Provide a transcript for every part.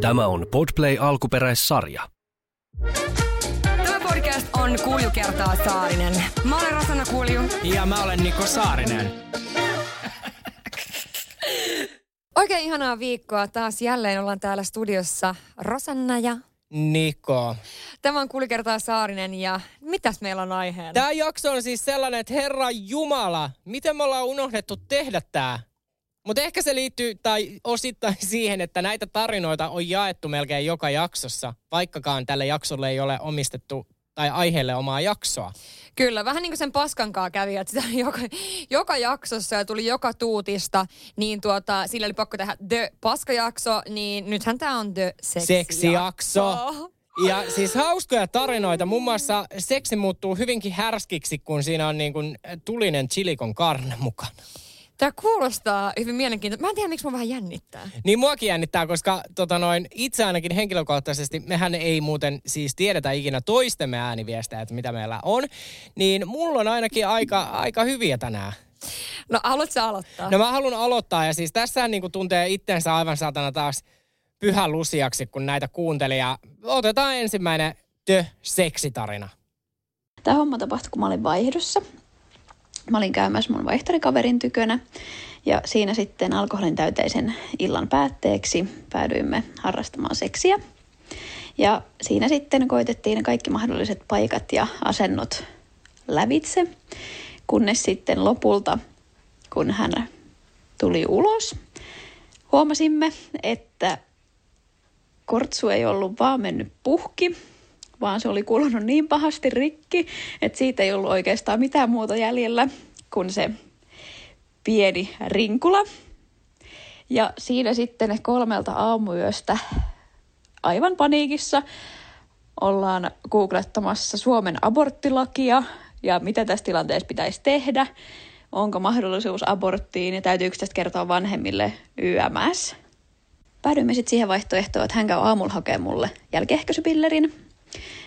Tämä on Podplay-alkuperäissarja. Tämä podcast on Kulju kertaa Saarinen. Mä olen Rosanna Kulju. Ja mä olen Niko Saarinen. Oikein ihanaa viikkoa. Taas jälleen ollaan täällä studiossa Rosanna ja Niko. Tämä on Kulju kertaa Saarinen ja mitäs meillä on aiheena? Tämä jakso on siis sellainen, että Herra Jumala, miten me ollaan unohdettu tehdä tää? Mutta ehkä se liittyy tai osittain siihen, että näitä tarinoita on jaettu melkein joka jaksossa, vaikkakaan tälle jaksolle ei ole omistettu tai aiheelle omaa jaksoa. Kyllä, vähän niin kuin sen paskankaa kävi, että sitä joka jaksossa ja tuli joka tuutista, niin sillä oli pakko tehdä The Paska-jakso, niin nythän tämä on The Seksi-jakso. Ja siis hauskoja tarinoita, muun muassa seksi muuttuu hyvinkin härskiksi, kun siinä on niin kuin tulinen chilikon karne mukana. Tämä kuulostaa hyvin mielenkiintoista. Mä en tiedä, miksi mua vähän jännittää. Niin muakin jännittää, koska itse ainakin henkilökohtaisesti, mehän ei muuten siis tiedetä ikinä toistemme ääniviestejä, että mitä meillä on. Niin mulla on ainakin aika hyviä tänään. No haluatko sä aloittaa? No mä haluan aloittaa ja siis tässähän niinku tuntee itsensä aivan saatana taas pyhän lusiaksi, kun näitä kuunteli. Ja otetaan ensimmäinen seksitarina. Tämä homma tapahtui, kun mä olin vaihdossa. Mä olin käymässä mun vaihtarikaverin tykönä ja siinä sitten alkoholin täyteisen illan päätteeksi päädyimme harrastamaan seksiä. Ja siinä sitten koitettiin kaikki mahdolliset paikat ja asennot lävitse, kunnes sitten lopulta, kun hän tuli ulos, huomasimme, että kortsu ei ollut vaan mennyt puhki, vaan se oli kulunut niin pahasti rikki, että siitä ei ollut oikeastaan mitään muuta jäljellä kuin se pieni rinkula. Ja siinä sitten 3 aamuyöstä aivan paniikissa ollaan googlettamassa Suomen aborttilakia ja mitä tässä tilanteessa pitäisi tehdä, onko mahdollisuus aborttiin ja täytyykö tästä kertoa vanhemmille YMS. Päädyimme sitten siihen vaihtoehtoon, että hän käy aamulla hakemaan mulle jälkiehkäisypillerin.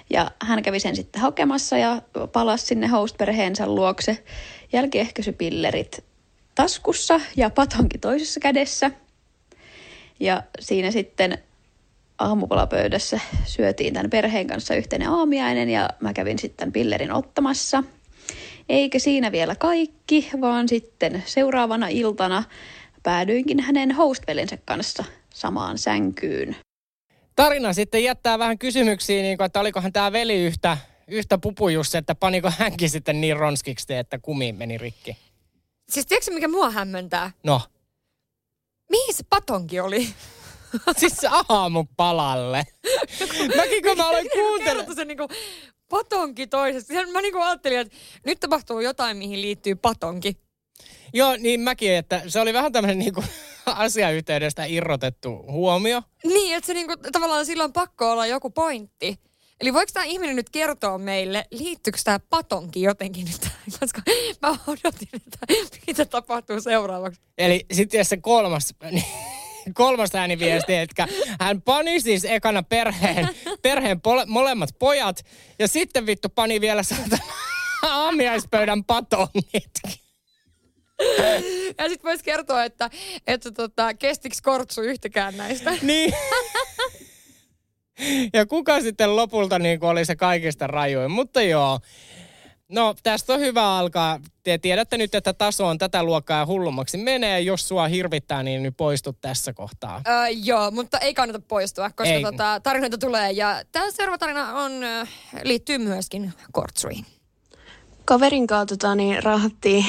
Ja hän kävi sen sitten hakemassa ja palasi sinne host-perheensä luokse jälkiehkäisypillerit taskussa ja patonki toisessa kädessä. Ja siinä sitten aamupalapöydässä syötiin tämän perheen kanssa yhteinen aamiainen ja mä kävin sitten pillerin ottamassa. Eikä siinä vielä kaikki, vaan sitten seuraavana iltana päädyinkin hänen host-velinsä kanssa samaan sänkyyn. Tarina sitten jättää vähän kysymyksiä, niin kuin, että olikohan tämä veli yhtä pupujus, että paniko hänkin sitten niin ronskiksi, että kumiin meni rikki. Siis tiedätkö mikä mua hämmentää? No. Mihin se patonki oli? Siis aamupalalle. Mäkin kun mä aloin kuuntelemaan. Se niinku patonki toisesta. Mä niinku ajattelin, että nyt tapahtuu jotain, mihin liittyy patonki. Joo, niin mäkin, että se oli vähän tämmöinen niinku asiayhteydestä irrotettu huomio. Niin, että se niinku, tavallaan sillä on pakko olla joku pointti. Eli voiko tämä ihminen nyt kertoa meille, liittyykö tämä patonki jotenkin nyt? Koska mä odotin, että mitä tapahtuu seuraavaksi. Eli sitten se kolmas ääniviesti, että hän pani siis ekana perheen molemmat pojat ja sitten vittu pani vielä aamiaispöydän patongit. Ja sit vois kertoa, että kestiks kortsu yhtäkään näistä. Niin. Ja kuka sitten lopulta niin oli se kaikista rajuin. Mutta joo. No tästä on hyvä alkaa. Te tiedätte nyt, että taso on tätä luokkaa ja hullummaksi menee. Jos sua hirvittää, niin nyt poistu tässä kohtaa. Joo, mutta ei kannata poistua, koska tarinoita tulee. Ja tämä seuraava tarina liittyy myöskin kortsuihin. Kaverin kautta niin rahattiin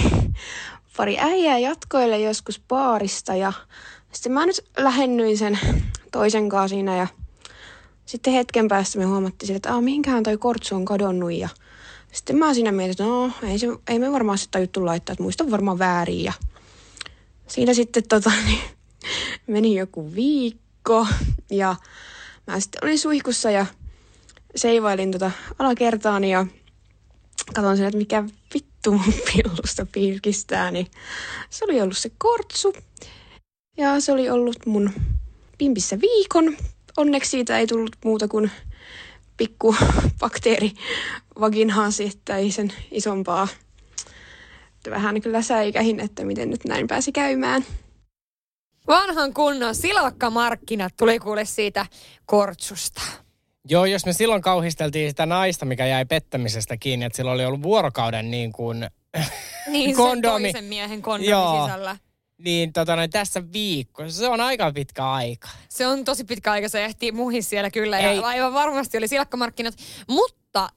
pari äijää jatkoille joskus baarista ja sitten mä nyt lähennyin sen toisen kanssa siinä ja sitten hetken päästä me huomattiin, että mihinkähän toi kortsu on kadonnut ja sitten mä siinä mietin, että ei me varmaan sitä juttu laittaa, että muista varmaan väärin ja siinä sitten meni joku viikko ja mä sitten olin suihkussa ja seivailin alakertaani ja katson sen, että mikä vittu mun pillusta pilkistää, niin se oli ollut se kortsu. Ja se oli ollut mun pimpissä viikon. Onneksi siitä ei tullut muuta kuin pikku bakteeri vaginhaasi, että ei sen isompaa. Vähän kyllä säikähin, että miten nyt näin pääsi käymään. Vanhan kunnon silakkamarkkinat tuli kuule siitä kortsusta. Joo, jos me silloin kauhisteltiin sitä naista, mikä jäi pettämisestä kiinni, että sillä oli ollut vuorokauden niin kuin niin kondomi. Niin toisen miehen kondomi sisällä. Niin tässä viikko, se on aika pitkä aika. Se on tosi pitkä aika, se ehtii muhi siellä kyllä. Ei. Ja aivan varmasti oli silakkamarkkinat, mutta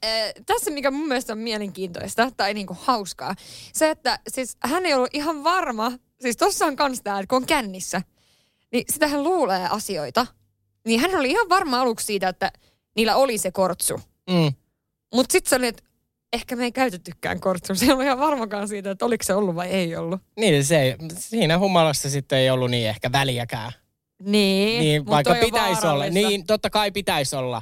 tässä mikä mun mielestä on mielenkiintoista tai niinku hauskaa, se että siis hän ei ollut ihan varma, siis tossa on kans tää, kun on kännissä, niin sitä hän luulee asioita. Niin hän oli ihan varma aluksi siitä, että niillä oli se kortsu. Mm. Mutta sitten se oli, että ehkä me ei käytettykään kortsua. Se ei ollut ihan varmakaan siitä, että oliko se ollut vai ei ollut. Niin, siinä humalassa sitten ei ollut niin ehkä väliäkään. Niin vaikka pitäisi olla. Niin, totta kai pitäisi olla.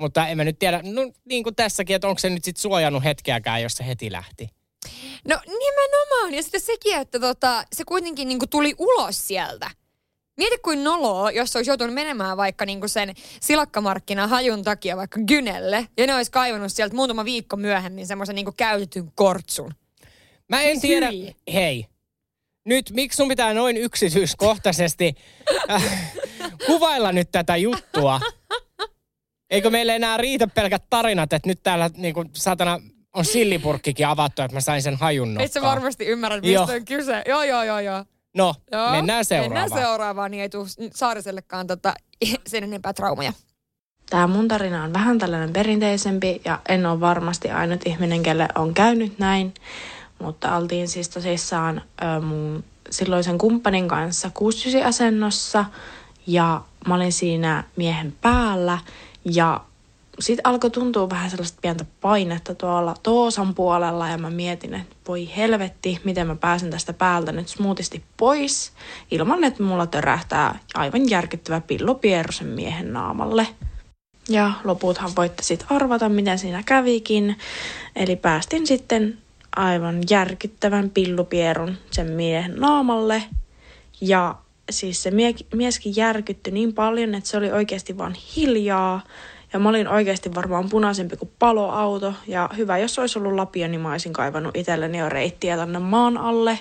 Mutta en mä nyt tiedä, no niin kuin tässäkin, että onko se nyt sitten suojannut hetkeäkään, jos se heti lähti. No nimenomaan. Ja sitten sekin, että se kuitenkin niin kuin tuli ulos sieltä. Mieti kuin noloa, jos olisi joutunut menemään vaikka niinku sen silakkamarkkinan hajun takia vaikka Gynelle, ja ne olisi kaivannut sieltä muutama viikko myöhemmin semmoisen niinku käytetyn kortsun. Mä en tiedä. Hei, nyt miksi sun pitää noin yksityiskohtaisesti kuvailla nyt tätä juttua? Eikö meille enää riitä pelkät tarinat, että nyt täällä niinku satana on sillipurkkikin avattu, että mä sain sen hajun nokkaan. Et sä varmasti ymmärrät, mistä on kyse. Joo. No, joo, mennään seuraavaan, niin ei tule Saarisellekaan sen enempää traumaja. Tämä mun tarina on vähän tällainen perinteisempi ja en ole varmasti ainut ihminen, kelle on käynyt näin. Mutta oltiin siis tosissaan mun silloisen kumppanin kanssa 6-9-asennossa ja mä olin siinä miehen päällä. Ja sit alkoi tuntua vähän sellaista pientä painetta tuolla toosan puolella ja mä mietin, että voi helvetti, miten mä pääsen tästä päältä nyt smoothisti pois ilman, että mulla törähtää aivan järkyttävä pillopieru sen miehen naamalle. Ja loputhan voitte sit arvata, miten siinä kävikin. Eli päästin sitten aivan järkyttävän pillupierun sen miehen naamalle ja siis se mieskin järkyttyi niin paljon, että se oli oikeasti vaan hiljaa. Ja mä olin oikeasti varmaan punaisempi kuin paloauto. Ja hyvä, jos olisi ollut lapio, niin mä olisin kaivannut itselleni jo reittiä tänne maan alle.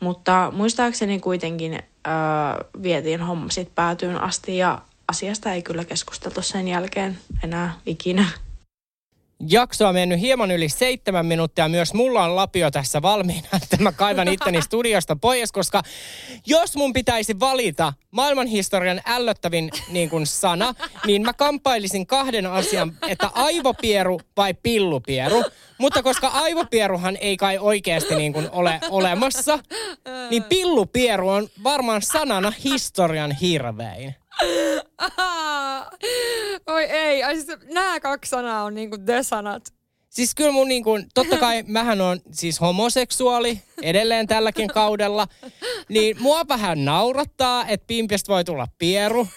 Mutta muistaakseni kuitenkin vietiin homma sit päätyyn asti. Ja asiasta ei kyllä keskusteltu sen jälkeen enää ikinä. Jaksoa on mennyt hieman yli 7 minuuttia. Myös mulla on lapio tässä valmiina, että mä kaivan itteni studiosta pois, koska jos mun pitäisi valita maailmanhistorian ällöttävin niin kuin sana, niin mä kamppailisin 2 asian, että aivopieru vai pillupieru. Mutta koska aivopieruhan ei kai oikeasti niin kuin ole olemassa, niin pillupieru on varmaan sanana historian hirvein. Oi ei, siis nämä 2 sanaa on niinku de sanat. Siis kyllä mun niinku, totta kai mähän on siis homoseksuaali edelleen tälläkin kaudella, niin mua vähän naurattaa, että pimpistä voi tulla pieru.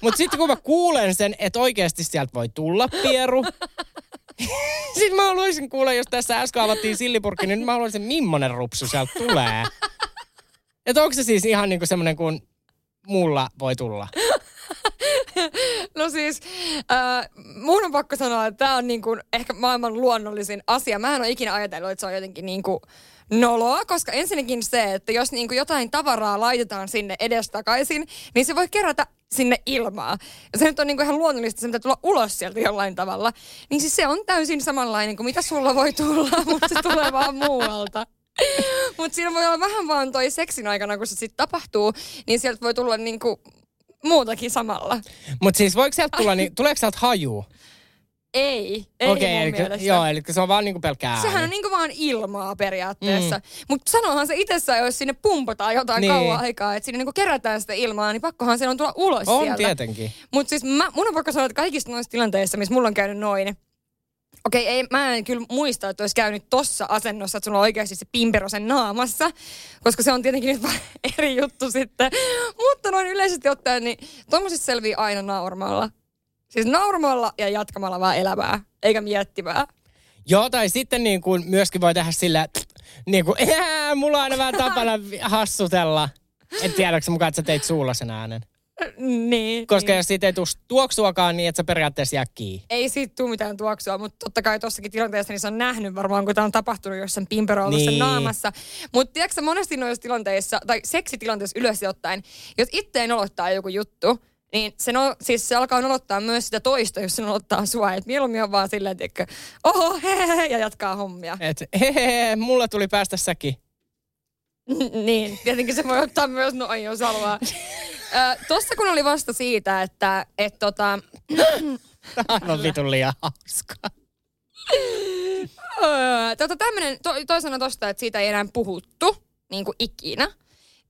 Mut sitten kun mä kuulen sen, että oikeasti sieltä voi tulla pieru, sitten mä haluaisin kuulla, jos tässä äsken avattiin sillipurkki, niin mä haluaisin, millainen rupsu sieltä tulee. Että onko se siis ihan niinku semmoinen kuin mulla voi tulla. No siis, mun on pakko sanoa, että tää on niinku ehkä maailman luonnollisin asia. Mähän on ikinä ajatellut, että se on jotenkin niinku noloa, koska ensinnäkin se, että jos niinku jotain tavaraa laitetaan sinne edestakaisin, niin se voi kerätä sinne ilmaa. Ja se nyt on niinku ihan luonnollista, se pitää tulla ulos sieltä jollain tavalla. Niin siis se on täysin samanlainen kuin mitä sulla voi tulla, mutta se tulee vaan muualta. Mutta siinä voi olla vähän vaan toi seksin aikana, kun se sitten tapahtuu, niin sieltä voi tulla niinku muutakin samalla. Mutta siis voiko sieltä tulla, niin tuleeko sieltä haju? Ei mun mielestä. Joo, eli se on vaan niinku pelkkää ääni. Sehän on niinku vaan ilmaa periaatteessa. Mutta sanohan se itsessään, jos sinne pumpataan jotain kauan aikaa, että sinne niinku kerätään sitä ilmaa, niin pakkohan sen on tulla ulos sieltä. On tietenkin. Mutta siis mun on pakko sanoa, että kaikista noissa tilanteissa, missä mulla on käynyt noin, okei, mä en kyllä muista, että olisi käynyt tossa asennossa, että sulla on oikeasti se pimpero sen naamassa, koska se on tietenkin nyt vaan eri juttu sitten. Mutta noin yleisesti ottaen, niin tommoset selvii aina naurmalla. Siis naurmalla ja jatkamalla vaan elämää, eikä miettimää. Joo, tai sitten niin kuin myöskin voi tehdä sillä, että niin kuin, mulla on aina vähän tapana hassutella. Et tiedäkö mukaan, että sä teit suulla sen äänen? Niin. Koska niin. Jos siitä ei tule tuoksuakaan, niin et sä periaatteessa jää kiinni. Ei siitä tule mitään tuoksua, mutta totta kai tossakin tilanteessa niin se on nähnyt varmaan, kun tämä on tapahtunut jossain pimperoilussa niin. Naamassa. Mutta tiedätkö monesti noissa tilanteissa, tai seksitilanteissa yleensä ottaen, jos itteen nolottaa joku juttu, niin se, siis se alkaa nolottaa myös sitä toista, jos se nolottaa sua. Et mieluummin on vaan silleen, että oho, hehehe, ja jatkaa hommia. Et hehehe, mulla tuli päästä säkin. Niin, tietenkin se voi ottaa myös noin, jos haluaa. Tossa kun oli vasta siitä, että tämä on vitun liian hauskaa. Tämmönen, toisena tosta, että siitä ei enää puhuttu, niin kuin ikinä.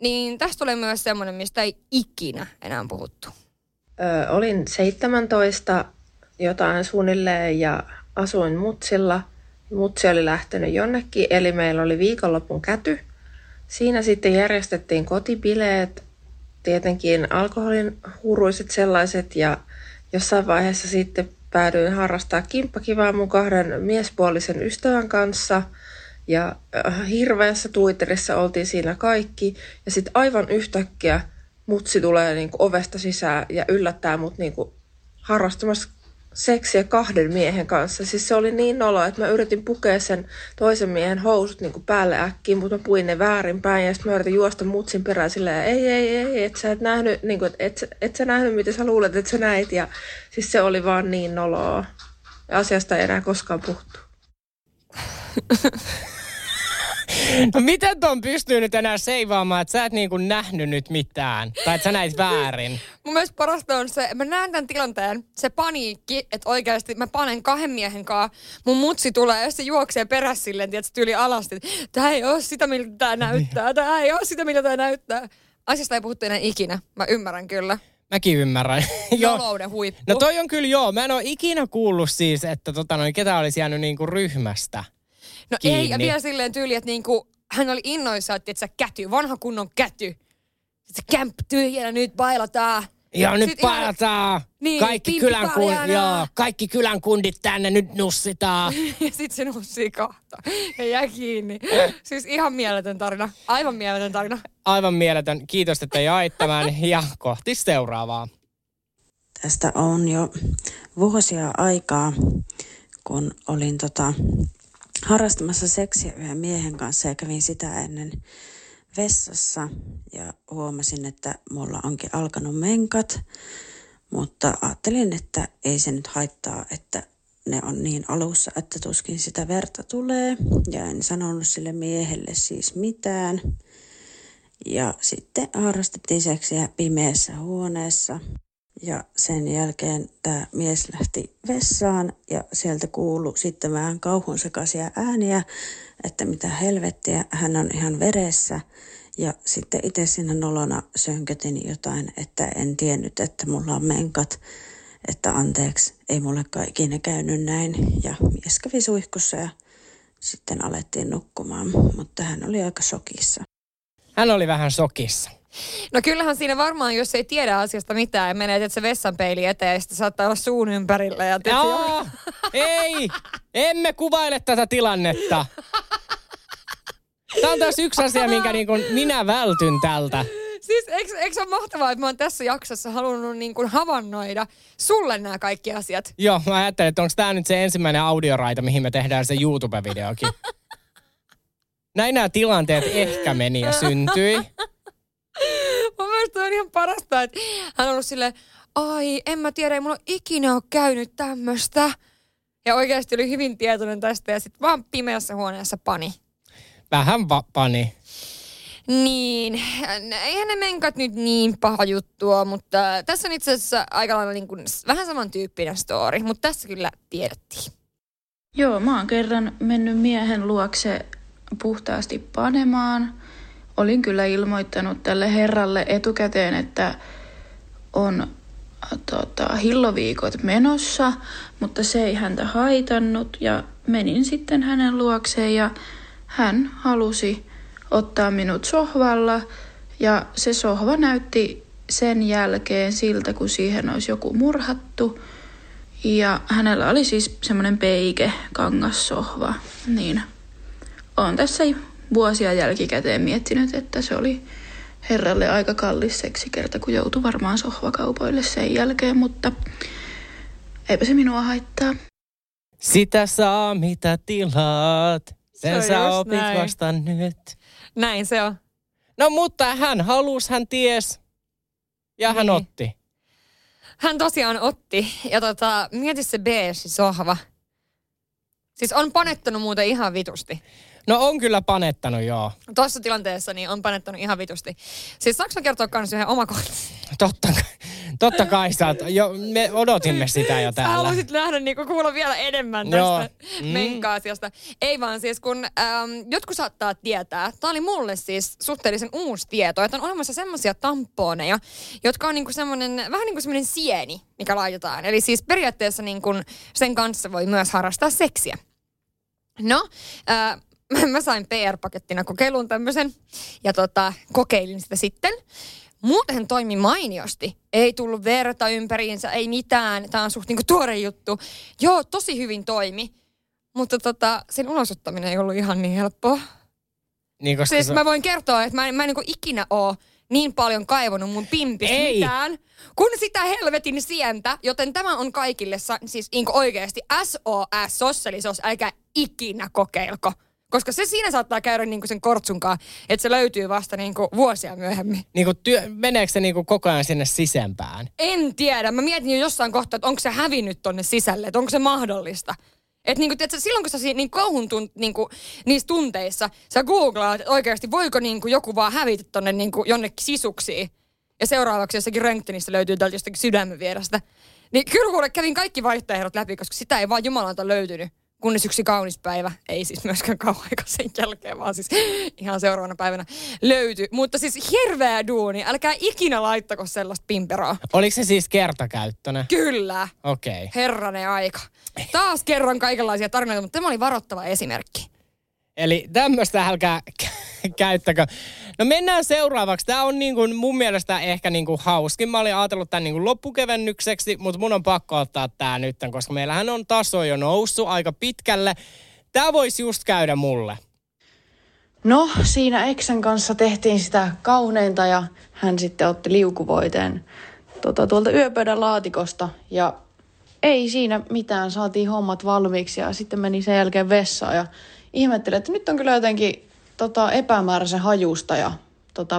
Niin tästä tulee myös semmoinen, mistä ei ikinä enää puhuttu. Olin 17 jotain suunnilleen ja asuin mutsilla. Mutsi oli lähtenyt jonnekin, eli meillä oli viikonlopun käty. Siinä sitten järjestettiin kotibileet, tietenkin alkoholin huuruiset sellaiset, ja jossain vaiheessa sitten päädyin harrastaa kimppakivaa mun kahden miespuolisen ystävän kanssa. Ja hirveässä tuiterissa oltiin siinä kaikki. Ja sitten aivan yhtäkkiä mutsi tulee niinku ovesta sisään ja yllättää mut niinku harrastamassa seksiä kahden miehen kanssa. Siis se oli niin noloa, että mä yritin pukea sen toisen miehen housut niinku päälle äkkiä, mutta mä puin ne väärinpäin. Ja sitten mä yritin juosta mutsin perään silleen, ei, et sä et nähnyt, niinku, et sä nähnyt, mitä sä luulet, että sä näit. Ja siis se oli vaan niin noloa. Ja asiasta ei enää koskaan puhuttu. No miten ton pystyy nyt enää seivaamaan, että sä et niinku nähnyt nyt mitään? Tai että sä näit väärin? Mun mielestä parasta on se, mä näen tämän tilanteen, se paniikki, että oikeasti mä panen kahden miehen kaa, mun mutsi tulee, jos se juoksee perässä silleen, tiedätkö, tyyli alasti. Tää ei oo sitä, miltä tää näyttää, Asiasta ei puhuttu enää ikinä, mä ymmärrän kyllä. Mäkin ymmärrän. Nolouden huippu. No toi on kyllä joo, mä en oo ikinä kuullut siis, että ketä olisi jäänyt niinku ryhmästä. No kiinni. Ei, ja vielä silleen tyyli, että niinku, hän oli innoissaan, että sä käty, vanha kunnon käty. Että kämp tyhjänä nyt bailataan. Joo, nyt bailataan. Niin, kaikki kylän kundit tänne, nyt nussitaan. Ja sit se nussii kahta. Ja jää kiinni. Siis ihan mieletön tarina. Aivan mieletön. Kiitos, että jäit tämän. Ja kohti seuraavaa. Tästä on jo vuosia aikaa, kun olin harrastamassa seksiä yhden miehen kanssa ja kävin sitä ennen vessassa ja huomasin, että mulla onkin alkanut menkat, mutta ajattelin, että ei se nyt haittaa, että ne on niin alussa, että tuskin sitä verta tulee ja en sanonut sille miehelle siis mitään. Ja sitten harrastettiin seksiä pimeässä huoneessa ja sen jälkeen tämä mies lähti vessaan ja sieltä kuului sitten vähän kauhun sekaisia ääniä, että mitä helvettiä, hän on ihan veressä. Ja sitten itse siinä nolona sönkötin jotain, että en tiennyt, että mulla on menkat, että anteeksi, ei mullekaan ikinä käynyt näin. Ja mies kävi suihkussa ja sitten alettiin nukkumaan, mutta hän oli aika shokissa. Hän oli vähän shokissa. No kyllähän siinä varmaan, jos ei tiedä asiasta mitään ja menee se vessanpeili eteen ja sitten saattaa olla suun ympärillä. Ja ei, emme kuvaile tätä tilannetta. Tämä on taas yksi asia, minkä niin kuin minä vältyn tältä. Siis eikö se ole mahtavaa, että mä oon tässä jaksossa halunnut niin kuin havainnoida sulle nämä kaikki asiat? Joo, mä ajattelin, että onko tämä nyt se ensimmäinen audioraita, mihin me tehdään se YouTube-videokin. Näin nämä tilanteet ehkä meni ja syntyi. Mun mielestä on ihan parasta, että hän on ollut silleen, ai en mä tiedä, ei mulla ikinä ole käynyt tämmöstä. Ja oikeasti oli hyvin tietoinen tästä ja sitten vaan pimeässä huoneessa pani. Vähän pani. Niin, eihän ne menkat nyt niin paha juttua, mutta tässä on itse asiassa aika lailla niin kuin vähän samantyyppinen story, mutta tässä kyllä tiedettiin. Joo, mä oon kerran mennyt miehen luokse puhtaasti panemaan. Olin kyllä ilmoittanut tälle herralle etukäteen, että on hilloviikot menossa, mutta se ei häntä haitannut ja menin sitten hänen luokseen ja hän halusi ottaa minut sohvalla ja se sohva näytti sen jälkeen siltä, kun siihen olisi joku murhattu ja hänellä oli siis semmoinen peike kangassohva, niin on tässä vuosia jälkikäteen miettinyt, että se oli herralle aika kallis seksikerta, kun joutui varmaan sohvakaupoille sen jälkeen, mutta eipä se minua haittaa. Sitä saa, mitä tilaat. Sen sä opit vasta nyt. Näin se on. No mutta hän halusi, hän ties ja niin. Hän otti. Hän tosiaan otti ja mieti se beige sohva. Siis on panettanut muuten ihan vitusti. No on kyllä panettanut, joo. Tuossa tilanteessa niin on panettanut ihan vitusti. Siis saanko mä kertoa kans yhden omakohtaisen? Totta kai saat. Jo, me odotimme sitä jo täällä. Sä haluaisit nähdä, niin kun kuulla vielä enemmän tästä menkka-asiasta. Ei vaan siis, kun jotkut saattaa tietää. Tää oli mulle siis suhteellisen uusi tieto, että on olemassa semmoisia tamponeja, jotka on niinku semmoinen, vähän niin kuin semmoinen sieni, mikä laitetaan. Eli siis periaatteessa niin kun sen kanssa voi myös harrastaa seksiä. No, mä sain PR-pakettina kokeiluun tämmöisen ja kokeilin sitä sitten. Muuten toimi mainiosti. Ei tullut verta ympäriinsä, ei mitään. Tää on suht niinku tuore juttu. Joo, tosi hyvin toimi. Mutta sen ulosottaminen ei ollut ihan niin helppoa. Niin, koska siis mä voin kertoa, että mä en niinku ikinä oo niin paljon kaivonut mun pimpistä mitään, kun sitä helvetin sientä. Joten tämä on kaikille siis oikeesti SOS, sosselis, älkää ikinä kokeilko. Koska se siinä saattaa käydä niinku sen kortsunkaan, että se löytyy vasta niinku vuosia myöhemmin. Niinku meneekö se niinku koko ajan sinne sisempään? En tiedä. Mä mietin jo jossain kohtaa, että onko se hävinnyt tonne sisälle, että onko se mahdollista. Että niinku, silloin kun sä niin kauhun niinku, niissä tunteissa, sä googlaat, että oikeasti voiko niinku joku vaan hävitä tonne niinku jonnekin sisuksiin. Ja seuraavaksi jossakin röntgenistä löytyy täältä jostakin sydämen vierestä. Niin kyllä kuule, kävin kaikki vaihtoehdot läpi, koska sitä ei vaan jumalalta löytynyt. Kunnes yksi kaunis päivä, ei siis myöskään kauan aika sen jälkeen, vaan siis ihan seuraavana päivänä löytyi. Mutta siis hirveä duuni, älkää ikinä laittako sellaista pimperoa. Oliko se siis kertakäyttönä? Kyllä. Okei. Okay. Herranen aika. Taas kerron kaikenlaisia tarinoita, mutta tämä oli varoittava esimerkki. Eli tämmöistä älkää käyttäkö. No mennään seuraavaksi. Tämä on niin kuin mun mielestä ehkä niin kuin hauskin. Mä olin ajatellut tämän niin kuin loppukevennykseksi, mutta mun on pakko ottaa tämä nyt, koska meillähän on taso jo noussut aika pitkälle. Tämä voisi just käydä mulle. No siinä eksän kanssa tehtiin sitä kauneinta ja hän sitten otti liukuvoiteen tuolta yöpöydän laatikosta ja ei siinä mitään. Saatiin hommat valmiiksi ja sitten meni sen jälkeen vessaan ja ihmettelin, että nyt on kyllä jotenkin epämääräisen hajusta ja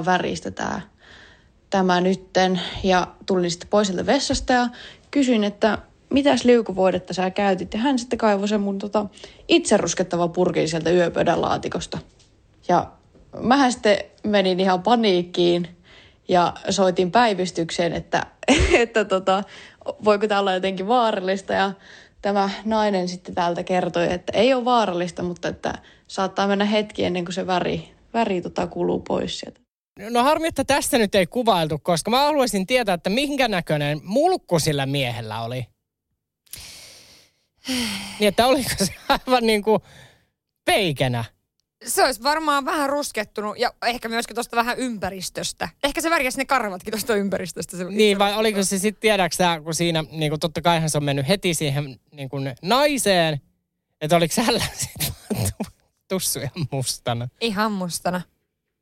väristä tämä nytten. Ja tulin sitten pois sieltä vessasta ja kysyin, että mitäs liukuvoidetta sä käytit. Ja hän sitten kaivoi sen mun itse ruskettava purkin sieltä yöpöydän laatikosta. Ja mähän sitten menin ihan paniikkiin ja soitin päivystykseen, että voiko tää olla jotenkin vaarallista ja tämä nainen sitten täältä kertoi, että ei ole vaarallista, mutta että saattaa mennä hetki ennen kuin se väri kuluu pois sieltä. No harmi, että tässä nyt ei kuvailtu, koska mä haluaisin tietää, että minkä näköinen mulkku sillä miehellä oli. Niin, että oliko se aivan niin kuin peikenä? Se olisi varmaan vähän ruskettunut ja ehkä myöskin tuosta vähän ympäristöstä. Ehkä se värjäsi ne karvatkin tuosta ympäristöstä. Niin, vai oliko se sitten tiedäksä, kun siinä, niin kun totta kaihan se on mennyt heti siihen niin kun naiseen, että oliko sällä sitten tussu ihan mustana? Ihan mustana.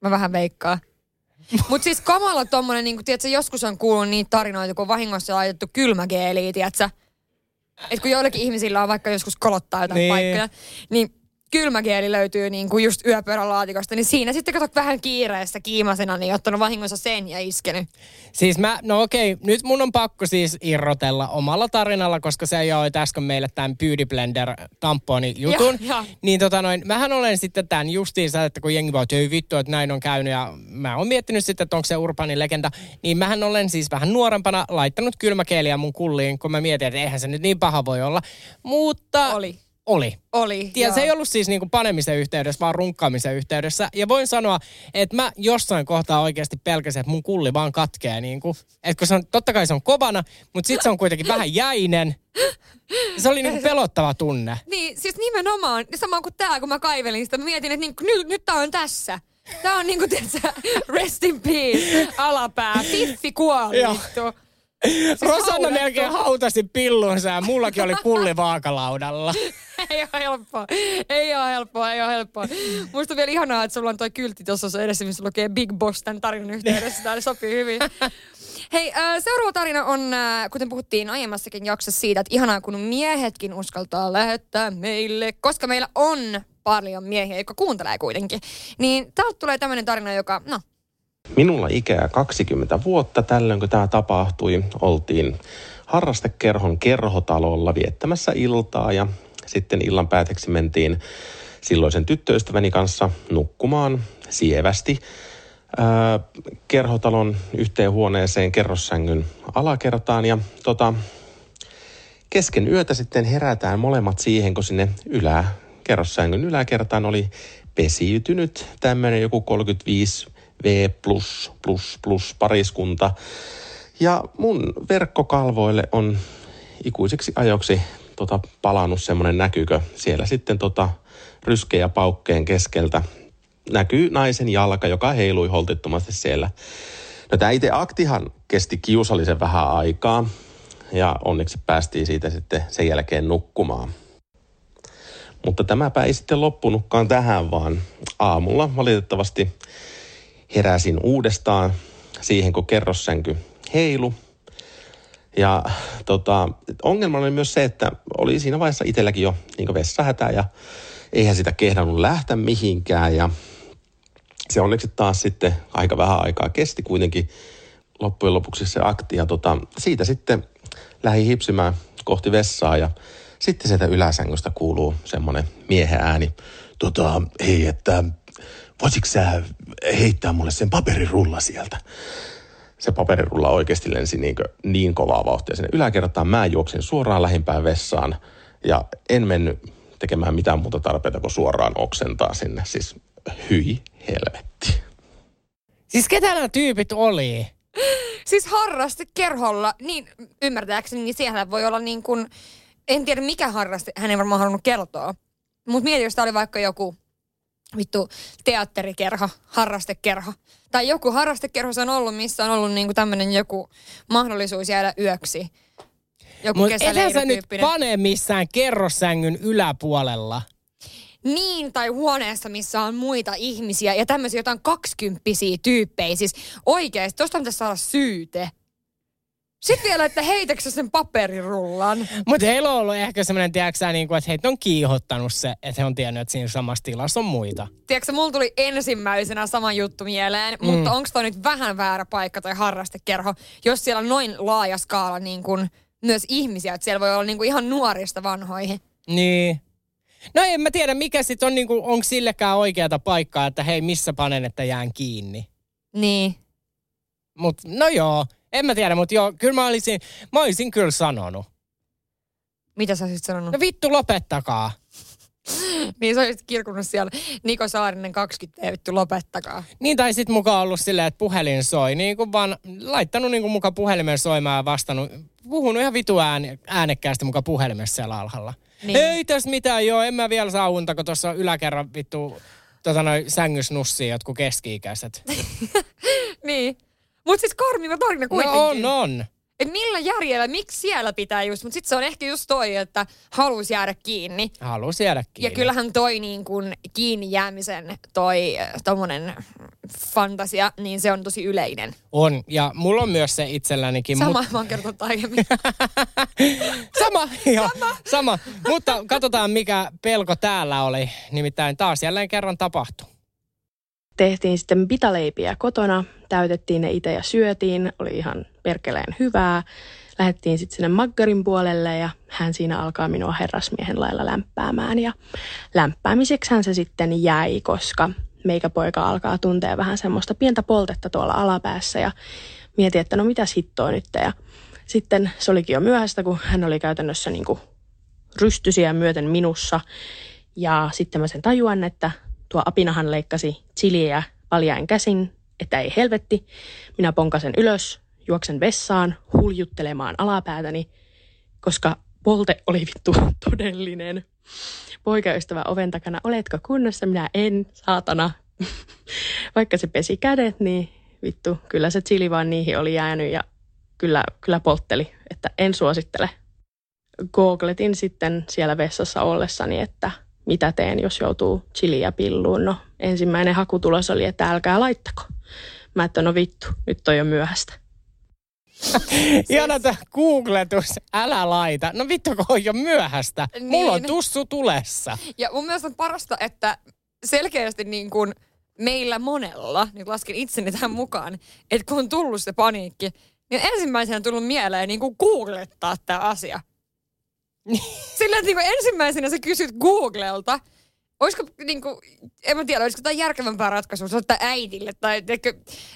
Mä vähän veikkaan. Mutta siis kamala tommonen, niin kun, tiedätkö, joskus on kuullut niitä tarinoita, kun vahingossa on laitettu kylmägeeliä, tiedätkö? Että kun joillakin ihmisillä on vaikka joskus kolottaa jotain paikkoja, niin kylmäkieli löytyy niin kuin just yöpöydän laatikosta, niin siinä sitten katsot vähän kiireessä kiimasena, niin ottanut vahingossa sen ja iskenyt. Siis nyt mun on pakko siis irrotella omalla tarinalla, koska se joi äsken meille tämän Beauty Blender-tamponin jutun. Ja. Niin mähän olen sitten tämän justiinsa, että kun jengi voi, että ei vittu, että näin on käynyt ja mä oon miettinyt sitten, että onko se urbaani legenda, niin mähän olen siis vähän nuorempana laittanut kylmäkieliä mun kulliin, kun mä mietin, että eihän se nyt niin paha voi olla, mutta Oli. Ja se ei ollut siis niinku panemisen yhteydessä, vaan runkkaamisen yhteydessä. Ja voin sanoa, että mä jossain kohtaa oikeasti pelkäsin, että mun kulli vaan katkee niinku. Että kun se on, totta kai se on kovana, mutta sit se on kuitenkin vähän jäinen. Se oli niinku pelottava tunne. Niin, siis nimenomaan. Sama kuin tää, kun mä kaivelin sitä, mä mietin, että niinku, nyt tää on tässä. Tää on niinku, rest in peace, alapää, piffi kuoli. Rosanna melkein hautasi pillunsa ja mullakin oli pulli vaakalaudalla. Ei ole helppoa. Musta on vielä ihanaa, että sulla on toi kyltti tuossa edessä, missä lukee Big Boss tämän tarinan yhteydessä. Tämä sopii hyvin. Hei, seuraava tarina on, kuten puhuttiin aiemmassakin jaksossa siitä, että ihanaa kun miehetkin uskaltaa lähettää meille, koska meillä on paljon miehiä, jotka kuuntelee kuitenkin. Niin täältä tulee tämmöinen tarina, joka, no. Minulla ikää 20 vuotta tällöin, kun tämä tapahtui. Oltiin harrastekerhon kerhotalolla viettämässä iltaa ja sitten illan päätteeksi mentiin silloisen tyttöystäväni kanssa nukkumaan sievästi kerhotalon yhteen huoneeseen kerrossängyn alakertaan. Ja kesken yötä sitten herätään molemmat siihen, kun sinne kerrossängyn yläkertaan oli pesiytynyt tämmöinen joku 35V plus pariskunta. Ja mun verkkokalvoille on ikuisiksi ajoksi palannut semmoinen näkyykö. Siellä sitten ryskeen ja paukkeen keskeltä näkyy naisen jalka, joka heilui holtittomasti siellä. No tämä itse aktihan kesti kiusallisen vähän aikaa ja onneksi päästiin siitä sitten sen jälkeen nukkumaan. Mutta tämäpä ei sitten loppunutkaan tähän, vaan aamulla valitettavasti heräsin uudestaan siihen, kun kerrossänky heilu. Ja ongelma oli myös se, että oli siinä vaiheessa itselläkin jo niin kuin vessahätää ja eihän sitä kehdannut lähteä mihinkään. Ja se onneksi taas sitten aika vähän aikaa kesti kuitenkin loppujen lopuksi se akti. Ja siitä sitten lähdin hipsimään kohti vessaa ja sitten sieltä yläsängystä kuuluu semmoinen miehen ääni. Hei, että voisitko sä heittää mulle sen paperirulla sieltä? Se paperirulla oikeasti lensi niin kovaa vauhtia sinne yläkertaan. Mä juoksin suoraan lähimpään vessaan ja en mennyt tekemään mitään muuta tarpeita kuin suoraan oksentaa sinne. Siis hyi helvetti. Siis ketä nämä tyypit oli? Siis harrastekerholla, niin ymmärtääkseni, niin siellä voi olla niin kuin, en tiedä mikä harraste, hän ei varmaan halunnut kertoa. Mutta mieti, jos tämä oli vaikka joku vittu teatterikerho, harrastekerho. Tai joku harrastekerho on ollut, missä on ollut niinku tämmöinen joku mahdollisuus jäädä yöksi. Joku kesäleirityyppinen. Mutta ethän sä nyt pane missään kerrossängyn yläpuolella. Niin, tai huoneessa, missä on muita ihmisiä ja tämmöisiä jotain 20-vuotiaita tyyppejä. Siis oikeesti, tosta pitäisi saada syyte. Sitten vielä, että heitäksä sen paperirullan. Mutta heillä on ollut ehkä semmoinen, että heitä on kiihottanut se, että he on tiennyt, että siinä samassa tilassa on muita. Tiedätkö, mulla tuli ensimmäisenä sama juttu mieleen, mutta onko toi nyt vähän väärä paikka tai harrastekerho, jos siellä on noin laaja skaala niin kun, myös ihmisiä, että siellä voi olla niin kun, ihan nuorista vanhoihin. Niin. No en mä tiedä, mikä sitten on, niin kun, onko sillekään oikeata paikkaa, että hei, missä panen, että jään kiinni. Niin. Mut no joo. En mä tiedä, mutta joo, kyllä mä olisin kyllä sanonut. Mitä sä olisit sanonut? No vittu, lopettakaa. Niin sä olisit kirkunut siellä, Niko Saarinen 20, vittu, lopettakaa. Niin, tai sit mukaan ollut silleen, että puhelin soi, niin kuin vaan laittanut niin kuin muka puhelimen soimaan ja vastannut, puhunut ihan vitu äänekkäästi muka puhelimessa siellä alhaalla. Niin. Ei tässä mitään, joo, en mä vielä saa unta, kun tuossa on yläkerran vittu sängys nussii jotkut keski-ikäiset. Niin. Mutta siis karmiva tarina kuitenkin. No on. Et millä järjellä, miksi siellä pitää just, mutta sitten se on ehkä just toi, että halusi jäädä kiinni. Ja kyllähän toi niin kun kiinni jäämisen, toi tommonen fantasia, niin se on tosi yleinen. On, ja mulla on myös se itsellänikin. Mä oon kertonut aiemmin. Sama. Mutta katsotaan, mikä pelko täällä oli. Nimittäin taas jälleen kerran tapahtui. Tehtiin sitten pitaleipiä kotona, täytettiin ne itse ja syötiin, oli ihan perkeleen hyvää. Lähdettiin sitten sinne maggarin puolelle ja hän siinä alkaa minua herrasmiehen lailla lämpäämään. Ja lämpäämiseksihän se sitten jäi, koska meikäpoika alkaa tuntea vähän semmoista pientä poltetta tuolla alapäässä ja mietin, että no mitäs hittoa nyt. Ja sitten se olikin jo myöhäistä, kun hän oli käytännössä niin kuin rystysiä myöten minussa ja sitten mä sen tajuan, että tuo apinahan leikkasi chiliä paljain käsin, että ei helvetti. Minä ponkasen ylös, juoksen vessaan, huljuttelemaan alapäätäni, koska polte oli vittu todellinen. Poikaystävä oven takana, oletko kunnossa? Minä en, saatana. Vaikka se pesi kädet, niin vittu, kyllä se chili vaan niihin oli jäänyt ja kyllä poltteli, että en suosittele. Googletin sitten siellä vessassa ollessani, että mitä teen, jos joutuu chiliä pilluun. No, ensimmäinen hakutulos oli, että älkää laittako. Mä että no vittu, nyt toi on myöhäistä. Ihanata googletus, älä laita. No vittu, kun on jo myöhäistä. Niin. Mulla on tussu tulessa. Ja mun mielestä on parasta, että selkeästi niin kuin meillä monella, niin lasken itseni tähän mukaan, että kun on tullut se paniikki, niin ensimmäisenä on tullut mieleen niin kuin googlettaa tämä asia. Sillä että niin kuin ensimmäisenä sä kysyt Googlelta, olisiko, niin kuin, en mä tiedä, olisiko tämä järkevämpää ratkaisua, soittaa äidille tai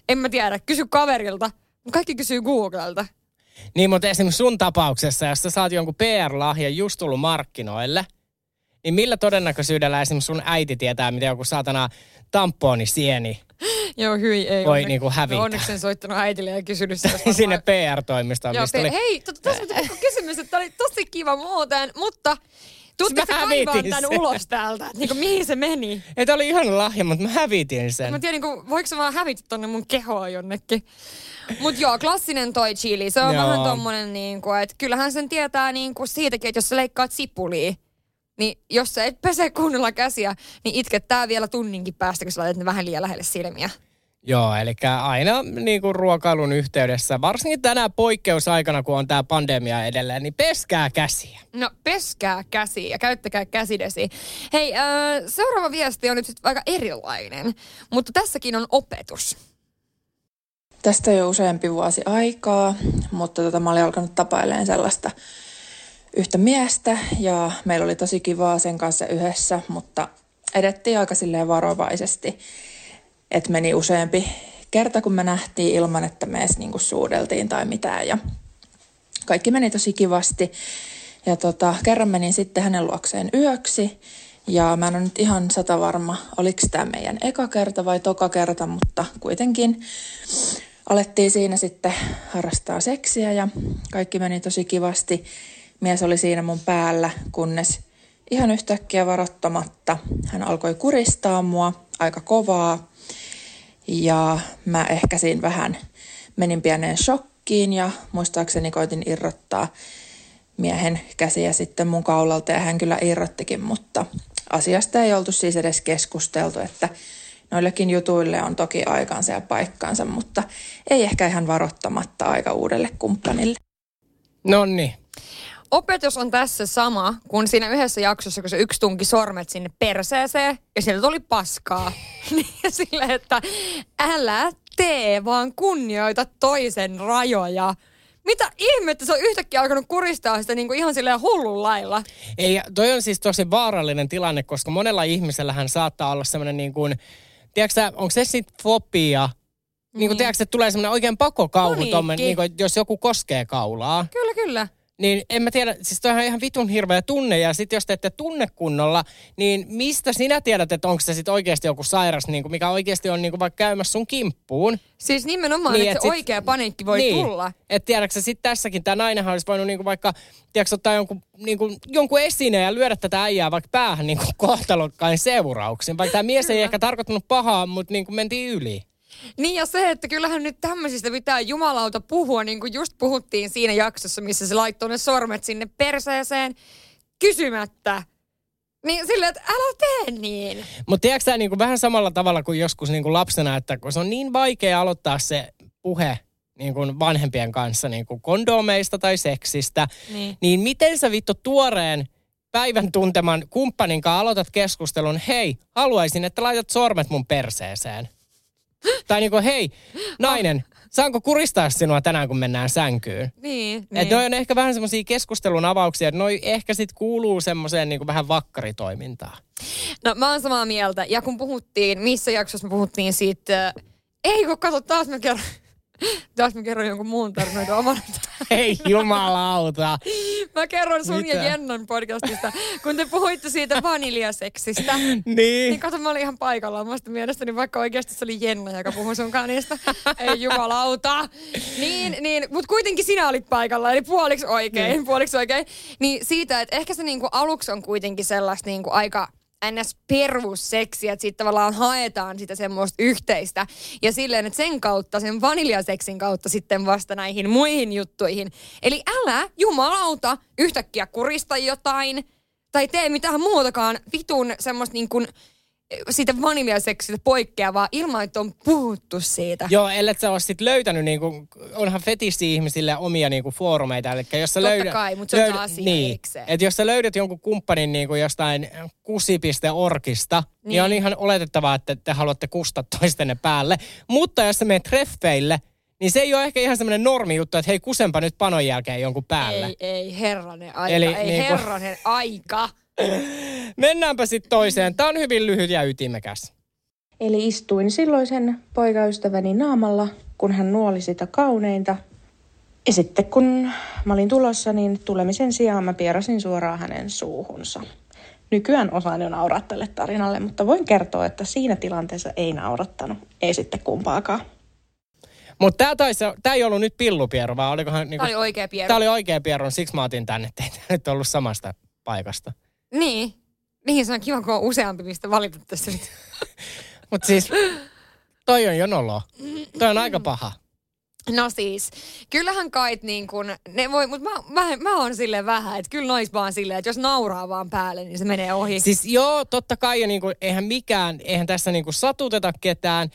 en mä tiedä, kysy kaverilta. Kaikki kysyy Googlelta. Niin, mutta esimerkiksi sun tapauksessa, jos sä saat jonkun PR-lahjan just tullut markkinoille, niin millä todennäköisyydellä esimerkiksi sun äiti tietää, mitä joku saatana tamponisieni joo, hyi, ei voi niinku hävitä? No, onneksi en soittanut äitille ja kysynyt sitä. Sinne PR-toimistoon. Joo, oli... Hei, tässä on kysymys, että tämä oli tosi kiva muuten, mutta... Tuutteko se kaivaa tämän ulos täältä? Niin kuin, mihin se meni? Ei, tämä oli ihana lahja, mutta mä hävitin sen. Mä tiedän, niin voiko se vaan hävitä tonne mun kehoa jonnekin. Mut joo, klassinen toi chili. Se on vähän tommonen, niin kuin, että kyllähän sen tietää niin kuin siitäkin, että jos sä leikkaat sipulia, niin jos sä et pese kunnolla käsiä, niin itkettää vielä tunninkin päästä, kun sä laitat ne vähän liian lähelle silmiä. Joo, eli aina niin kuin ruokailun yhteydessä, varsinkin tänä poikkeusaikana, kun on tämä pandemia edelleen, niin peskää käsiä. No, peskää käsiä ja käyttäkää käsidesiä. Hei, seuraava viesti on nyt aika erilainen, mutta tässäkin on opetus. Tästä jo useampi vuosi aikaa, mutta mä olin alkanut tapailemaan sellaista yhtä miestä ja meillä oli tosi kivaa sen kanssa yhdessä, mutta edettiin aika silleen varovaisesti. Et meni useampi kerta, kun me nähtiin ilman, että me edes niinku suudeltiin tai mitään. Ja kaikki meni tosi kivasti. Ja kerran menin sitten hänen luokseen yöksi. Ja mä en ole nyt ihan satavarma, oliko tämä meidän eka kerta vai toka kerta, mutta kuitenkin alettiin siinä sitten harrastaa seksiä. Ja kaikki meni tosi kivasti. Mies oli siinä mun päällä, kunnes ihan yhtäkkiä varoittamatta hän alkoi kuristaa mua aika kovaa. Ja mä ehkä siinä vähän menin pieneen shokkiin ja muistaakseni koitin irrottaa miehen käsiä sitten mun kaulalta ja hän kyllä irrottikin, mutta asiasta ei oltu siis edes keskusteltu, että noillekin jutuille on toki aikansa ja paikkansa, mutta ei ehkä ihan varoittamatta aika uudelle kumppanille. Nonni. Opetus on tässä sama kuin siinä yhdessä jaksossa, kun se yksi tunki sormet sinne perseeseen ja sieltä tuli paskaa. Sillä, että älä tee, vaan kunnioita toisen rajoja. Mitä ihmettä se on yhtäkkiä alkanut kuristaa sitä niin kuin ihan silleen hullun lailla? Ei, toi on siis tosi vaarallinen tilanne, koska monella ihmisellähän saattaa olla semmoinen niin kuin, tiedätkö, onko se sitten fobia? Niin kuin tiedätkö, että tulee semmoinen oikein pakokauhu, niin kuin, jos joku koskee kaulaa. Kyllä, kyllä. Niin en mä tiedä, siis toihan on ihan vitun hirveä tunne, ja sit jos te ette tunne kunnolla, niin mistä sinä tiedät, että onko se sit oikeesti joku sairas, niin mikä oikeesti on niin vaikka käymässä sun kimppuun? Siis nimenomaan, niin, että se oikea paniikki voi niin tulla. Että tiedätkö sä sit tässäkin, tää nainenhan olisi voinut niin vaikka, tiedätkö ottaa jonkun esineen ja lyödä tätä äijää vaikka päähän niin kohtalokkain seurauksin. Vaikka tää mies ei ehkä tarkoittanut pahaa, mutta niin mentiin yli. Niin ja se, että kyllähän nyt tämmöisistä pitää jumalauta puhua, niin kuin just puhuttiin siinä jaksossa, missä se laittoi ne sormet sinne perseeseen kysymättä. Niin silleen, että älä tee niin. Mutta tiedätkö sä niin kuin vähän samalla tavalla kuin joskus niin kuin lapsena, että kun se on niin vaikea aloittaa se puhe niin kuin vanhempien kanssa niin kuin kondomeista tai seksistä, niin miten sä vittu tuoreen päivän tunteman kumppanin kanssa aloitat keskustelun, hei, haluaisin, että laitat sormet mun perseeseen. Tai niin kuin, hei, nainen, saanko kuristaa sinua tänään, kun mennään sänkyyn? Niin. Että noi on ehkä vähän semmoisia keskustelun avauksia, että noi ehkä sit kuuluu semmoiseen niin kuin vähän vakkaritoimintaan. No mä oon samaa mieltä. Ja kun puhuttiin, missä jaksossa me puhuttiin siitä, ei kun kato, taas mä kerron jonkun muun tarinoita omana. Ei jumalauta. Mä kerron sun ja Jennan podcastista, kun te puhuitte siitä vaniljaseksistä. Niin kato, mä olin ihan paikallaan omasta mielestäni, vaikka oikeasti se oli Jenna, joka puhui sunkaan niistä. Ei jumalauta. Niin, mut kuitenkin sinä olit paikalla, eli puoliksi oikein. Niin siitä, että ehkä se niinku aluksi on kuitenkin sellaista niinku aika ns. Perusseksiä, että siitä tavallaan haetaan sitä semmoista yhteistä. Ja silleen, että sen kautta, sen vaniljaseksin kautta sitten vasta näihin muihin juttuihin. Eli älä jumalauta yhtäkkiä kurista jotain tai tee mitään muutakaan vitun semmoista niin kuin siitä vaniljaseksistä poikkeavaa ilman, että on puhuttu siitä. Joo, ellet sä ole sit löytänyt, niinku, onhan fetissi-ihmisille omia niinku, foorumeita. Elikkä, jos sä Totta kai, mutta se on asia niin, erikseen. Et jos sä löydät jonkun kumppanin niinku, jostain kusi.orgista, niin on ihan oletettavaa, että te haluatte kustaa toistenne päälle. Mutta jos sä menet treffeille, niin se ei ole ehkä ihan semmoinen normijuttu, että hei, kusenpa nyt panon jälkeen jonkun päälle. Ei, herranen aika. Eli, ei, niinku, herranen aika. Mennäänpä sitten toiseen. Tämä on hyvin lyhyt ja ytimekäs. Eli istuin silloisen poikaystäväni naamalla, kun hän nuoli sitä kauneinta. Ja sitten kun mä olin tulossa, niin tulemisen sijaan mä pierasin suoraan hänen suuhunsa. Nykyään osaan jo nauraa tälle tarinalle, mutta voin kertoa, että siinä tilanteessa ei naurattanut. Ei sitten kumpaakaan. Mutta tämä ei ollut nyt pillupieru, vaan olikohan... Niinku, tämä oli oikea pieru. Tämä oli oikea pieru, siksi mä otin tänne. Ei tämä nyt ollut samasta paikasta. Niin. Niin, se on kiva, kun on useampi, mistä valita tässä nyt. Mutta siis, toi on jo noloa. Toi on aika paha. No siis, kyllähän kait niin kuin, ne voi, mutta mä oon silleen vähän, että kyllä nois vaan silleen, että jos nauraa vaan päälle, niin se menee ohi. Siis joo, totta kai, ja niin kuin, eihän tässä niin kuin satuteta ketään.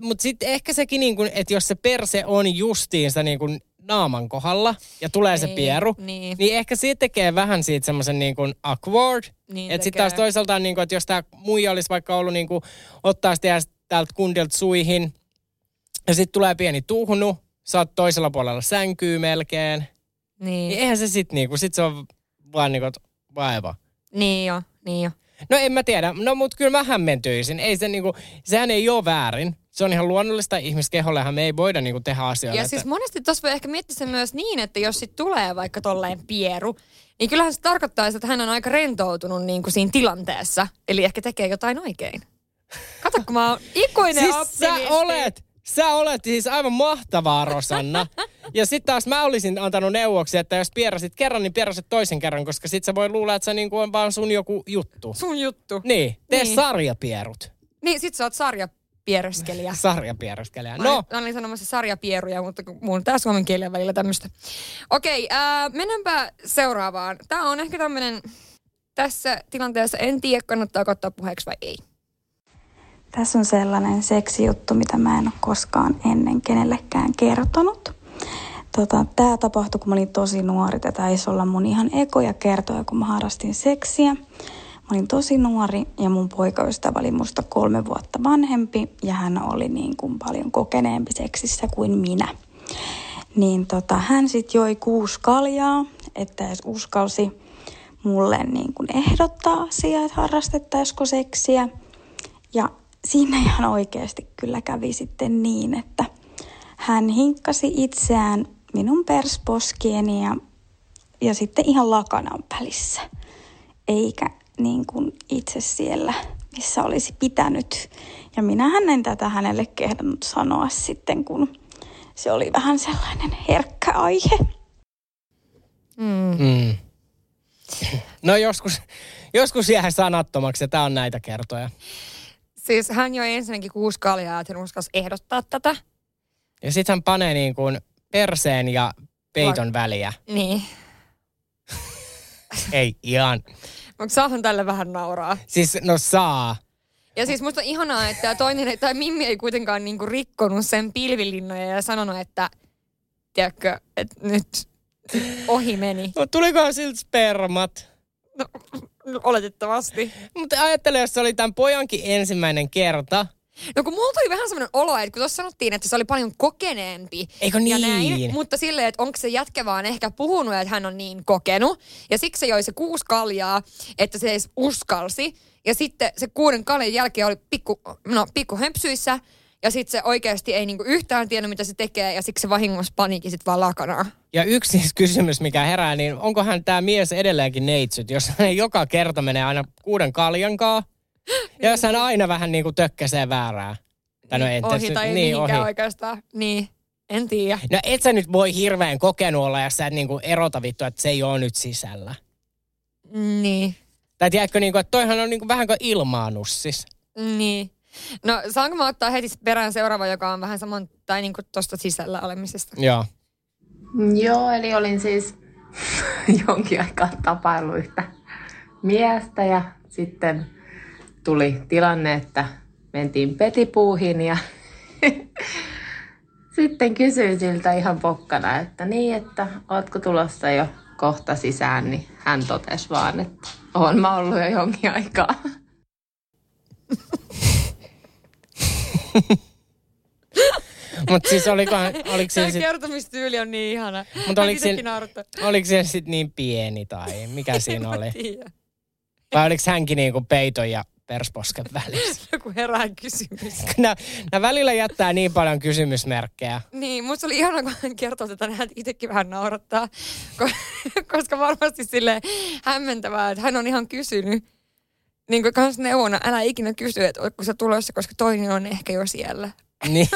Mutta sitten ehkä sekin, niin kuin, että jos se perse on justiinsa niin kuin naaman kohdalla ja tulee se pieru, niin ehkä siitä tekee vähän siitä semmoisen niin kuin awkward. Niin että sitten taas toisaaltaan, niin kuin, että jos tämä muija olisi vaikka ollut niin kuin, ottaa sitä täältä kundilta suihin ja sitten tulee pieni tuhnu, sä oot toisella puolella sänkyy melkein. Niin eihän se sitten niin kuin, sit se on vaan niin kuin, vaiva. Niin jo. No en mä tiedä, no mut kyllä mä hämmentyisin. Ei se niin kuin, sehän ei ole väärin. Se on ihan luonnollista ihmiskehollehan, me ei voida niinku tehdä asioita. Ja siis monesti tuossa voi ehkä miettiä se myös niin, että jos sit tulee vaikka tolleen pieru, niin kyllähän se tarkoittaa, että hän on aika rentoutunut niinku siinä tilanteessa. Eli ehkä tekee jotain oikein. Kato, kun mä oon ikuinen siis optimisti. Sä olet siis aivan mahtavaa, Rosanna. Ja sit taas mä olisin antanut neuvoksi, että jos pierasit kerran, niin pierasit toisen kerran, koska sit sä voi luulla, että se niinku on vaan sun joku juttu. Sun juttu. Niin, tee sarjapierut. Niin, sit sä oot sarjapiereskelijä. Sarjapiereskelijä, no. Mä olin sanomassa sarjapieruja, mutta mun tää suomen kielen välillä tämmöstä. Okei, mennäänpä seuraavaan. Tää on ehkä tämmönen, tässä tilanteessa en tiedä, kannattaako ottaa puheeksi vai ei. Tässä on sellainen seksijuttu, mitä mä en ole koskaan ennen kenellekään kertonut. Tämä tapahtui, kun mä olin tosi nuori. Tämä taisi olla mun ihan ekoja kertoja, kun mä harrastin seksiä. Mä olin tosi nuori ja mun poikaystävä oli musta 3 vuotta vanhempi ja hän oli niin kuin paljon kokeneempi seksissä kuin minä. Niin hän sitten joi 6 kaljaa, että edes uskalsi mulle niin kuin ehdottaa asiaa, että harrastettaisiko seksiä. Ja siinä ihan oikeasti kyllä kävi sitten niin, että hän hinkkasi itseään minun persposkieni ja sitten ihan lakanan välissä. Eikä niin kuin itse siellä, missä olisi pitänyt. Ja minähän en tätä hänelle kehdannut sanoa sitten, kun se oli vähän sellainen herkkä aihe. Mm. No joskus jää sanattomaksi ja tää on näitä kertoja. Siis hän joi ensinnäkin 6 kaljaa, että hän uskalsi ehdottaa tätä. Ja sit hän panee niin kuin perseen ja peiton väliä. Niin. Ei ihan. Mutta saahan tälle vähän nauraa. Siis no saa. Ja siis musta on ihanaa, että toinen, tai Mimmi ei kuitenkaan niinku rikkonut sen pilvilinnoja ja sanonut, että tiedätkö, että nyt ohi meni. No tulikohan silti spermat? No. Oletettavasti. Mutta ajattele, jos se oli tämän pojankin ensimmäinen kerta. No kun mulla tuli vähän semmoinen olo, että kun tuossa sanottiin, että se oli paljon kokeneempi. Eikö niin? Ja näin, mutta silleen, että onko se jätkä vaan ehkä puhunut, että hän on niin kokenut. Ja siksi se joi se 6 kaljaa, että se edes uskalsi. Ja sitten se 6 kaljan jälkeen oli pikku hömpsyissä. Ja sitten se oikeasti ei niinku yhtään tiennyt, mitä se tekee, ja siksi se vahingossa paniikin sitten vaan lakanaa. Ja yksi kysymys, mikä herää, niin onkohan tämä mies edelleenkin neitsyt, jos hän joka kerta menee aina 6 kaljankaa, ja jos hän aina vähän niinku tökkäsee väärää. Ohi. Niin, en tiedä. No et sä nyt voi hirveän kokenut olla, jos sä et niinku erota vittua, että se ei ole nyt sisällä. Niin. Tai tiedätkö, niin kuin, että toihan on niin kuin, vähän kuin ilmaanussis. Niin. No saanko mä ottaa heti perään seuraava, joka on vähän saman, tai niin kuin tuosta sisällä olemisesta? Joo. Joo, eli olin siis jonkin aikaa tapaillut yhtä miestä ja sitten tuli tilanne, että mentiin petipuuhin ja sitten kysyin siltä ihan pokkana, että niin, että ootko tulossa jo kohta sisään, niin hän totesi vaan, että oon mä ollut jo jonkin aikaa. Mutta siis oliko se sit... kertomistyyli on niin ihana. Mutta oliko se sitten niin pieni tai mikä siinä oli? Tiedä. Vai oliko hänkin niinku peiton ja persposken välissä? Joku herää kysymys. Nää välillä jättää niin paljon kysymysmerkkejä. Niin, musta oli ihana, kun hän kertoo tätä, niin hän itsekin vähän naurattaa. Koska varmasti silleen hämmentävää, että hän on ihan kysynyt. Niin kuin kans neuvona, älä ikinä kysy, että oletko sä tulossa, koska toinen on ehkä jo siellä. Niin.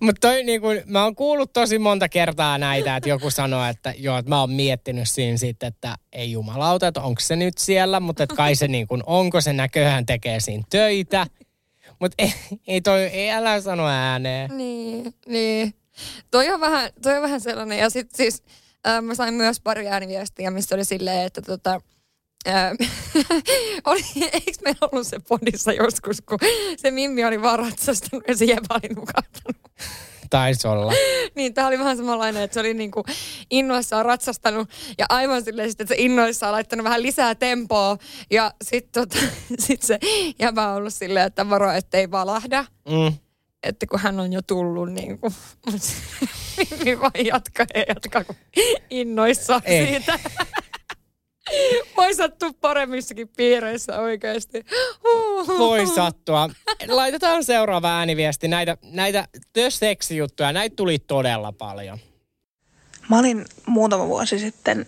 Mutta toi niinku, mä oon kuullut tosi monta kertaa näitä, että joku sanoo, että joo, että mä oon miettinyt siinä sitten, että ei jumalauta, että onko se nyt siellä, mutta että kai se niinku, onko se näköhän tekee siinä töitä. Mutta ei älä sano ääneen. Niin. Toi on vähän sellainen, ja sit siis mä sain myös pari ääniviestiä, missä oli silleen, että eikö meillä ollut se podissa joskus, kun se Mimmi oli vaan ratsastanut ja se Jepa oli nukahtanut? Taisi olla. Niin, tää oli vähän samanlainen, että se oli niinku innoissaan ratsastanut ja aivan silleen sitten, että se innoissaan laittanut vähän lisää tempoa. Ja sit se Jepa on ollut silleen, että varo, ettei valahda. Mm. Että kun hän on jo tullut niinku. Mimmi vaan ei jatka, kun innoissaan siitä. Voi sattua paremmissakin piireissä oikeasti. Voi sattua. Laitetaan seuraava ääniviesti. Näitä seksijuttuja, näitä tuli todella paljon. Mä olin muutama vuosi sitten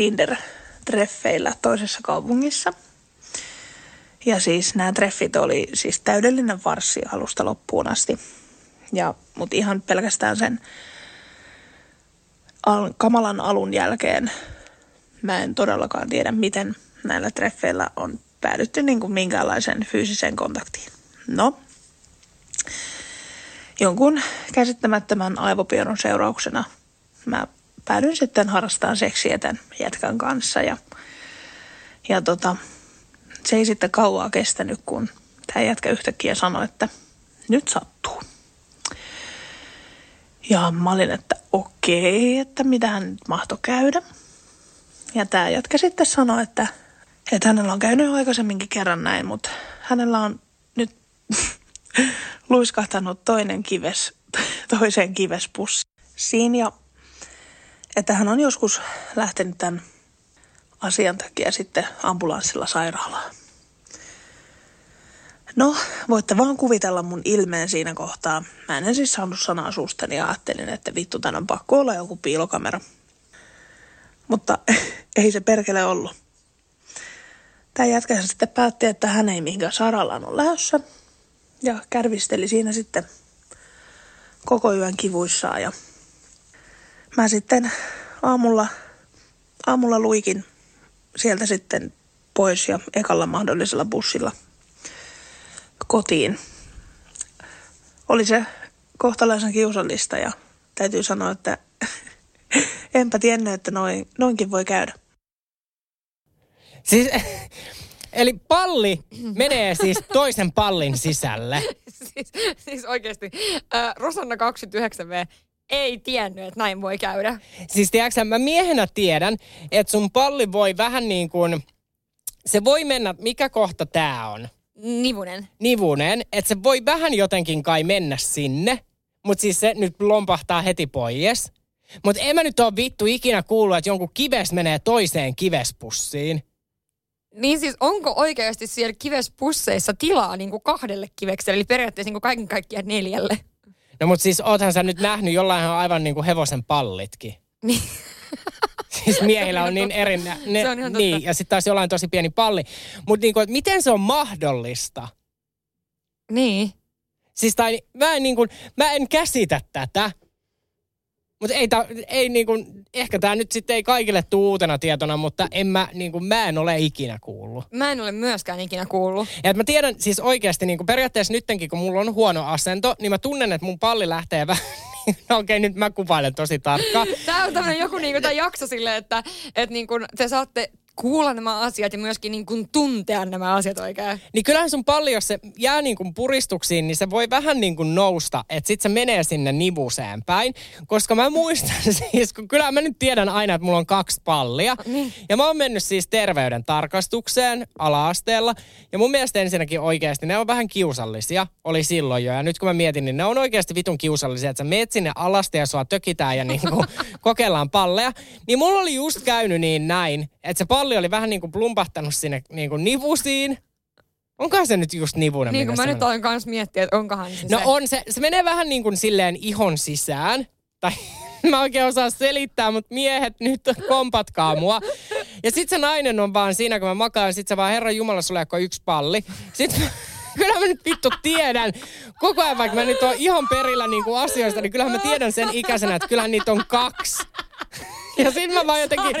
Tinder-treffeillä toisessa kaupungissa. Ja siis nämä treffit oli siis täydellinen varssi alusta loppuun asti. Mutta ihan pelkästään sen kamalan alun jälkeen. Mä en todellakaan tiedä, miten näillä treffeillä on päädytty niin kuin minkäänlaiseen fyysiseen kontaktiin. No, jonkun käsittämättömän aivopierun seurauksena mä päädyin sitten harrastamaan seksiä tämän jätkän kanssa. Ja se ei sitten kauaa kestänyt, kun tämä jätkä yhtäkkiä sanoi, että nyt sattuu. Ja mä olin, että okei, että mitähän nyt mahtoi käydä. Ja tämä jatka sitten sanoi, että hänellä on käynyt aikaisemminkin kerran näin, mutta hänellä on nyt luiskahtanut toiseen kivespussiin. Ja että hän on joskus lähtenyt tämän asian takia sitten ambulanssilla sairaalaan. No, voitte vaan kuvitella mun ilmeen siinä kohtaa. Mä en siis saanut sanaa suustani ja ajattelin, että vittu, tän on pakko olla joku piilokamera. Mutta ei se perkele ollut. Tämä jätkä sitten päätti, että hän ei mihinkään sairaalaan ole lähdössä. Ja kärvisteli siinä sitten koko yön kivuissaan. Ja mä sitten aamulla luikin sieltä sitten pois ja ekalla mahdollisella bussilla kotiin. Oli se kohtalaisen kiusallista ja täytyy sanoa, että enpä tiennyt, että noinkin voi käydä. Siis, eli palli menee siis toisen pallin sisälle. Siis oikeasti. Rosanna 29V ei tiennyt, että näin voi käydä. Siis tiedätkö, mä miehenä tiedän, että sun palli voi vähän niin kuin, se voi mennä, mikä kohta tää on? Nivunen, että se voi vähän jotenkin kai mennä sinne, mutta siis se nyt lompahtaa heti pois. Mutta en mä nyt ole vittu ikinä kuullut, että jonkun kives menee toiseen kivespussiin. Niin siis onko oikeasti siellä kivespusseissa tilaa niinku kahdelle kivekselle, eli periaatteessa niinku kaiken kaikkiaan 4? No mut siis oothan sä nyt nähnyt, jollainhan on aivan niinku hevosen pallitkin. Niin. Siis miehillä on niin eri... Se on ihan totta. Niin, ja sit taas jollain tosi pieni palli. Mut niinku, et miten se on mahdollista? Niin. Siis tai mä en käsitä tätä. Mutta ei niinku, ehkä tämä nyt sitten ei kaikille tule uutena tietona, mutta mä en ole ikinä kuullut. Mä en ole myöskään ikinä kuullut. Ja mä tiedän siis oikeasti niinku periaatteessa nyttenkin, kun mulla on huono asento, niin mä tunnen, että mun palli lähtee vähän. Okei, nyt mä kuvailen tosi tarkkaan. Tää on tämmönen joku niinku tää jakso silleen, että niinku te saatte kuulla nämä asiat ja myöskin niin kuin tuntea nämä asiat oikein. Niin kyllähän sun palli, jos se jää niin kuin puristuksiin, niin se voi vähän niin kuin nousta, että sit se menee sinne nivuseen päin. Koska mä muistan siis, kun kyllä mä nyt tiedän aina, että mulla on 2 pallia. Niin. Ja mä oon mennyt siis terveyden tarkastukseen ala-asteella. Ja mun mielestä ensinnäkin oikeasti ne on vähän kiusallisia, oli silloin jo. Ja nyt kun mä mietin, niin ne on oikeasti vitun kiusallisia, että sä meet sinne alasteen ja sua tökitään ja niin kuin kokeillaan palleja. Niin mulla oli just käynyt niin näin, että se palli oli vähän niin kuin plumpahtanut sinne niin kuin nivusiin. Onkohan se nyt just nivunen? Niin kuin mä nyt olen kanssa miettinyt, että onkohan se. No on se. Se menee vähän niin kuin silleen ihon sisään. Tai mä oikein osaan selittää, mutta miehet nyt kompatkaa mua. Ja sit se nainen on vaan siinä, kun mä makaan. Sit se vaan, Herran Jumala, sulle joko 1 palli. Sit kyllä mä nyt vittu tiedän. Koko ajan vaikka mä nyt oon ihan perillä niin kuin asioista, niin kyllähän mä tiedän sen ikäisenä, että kyllähän niitä on 2. Ja sit mä vaan jotenkin...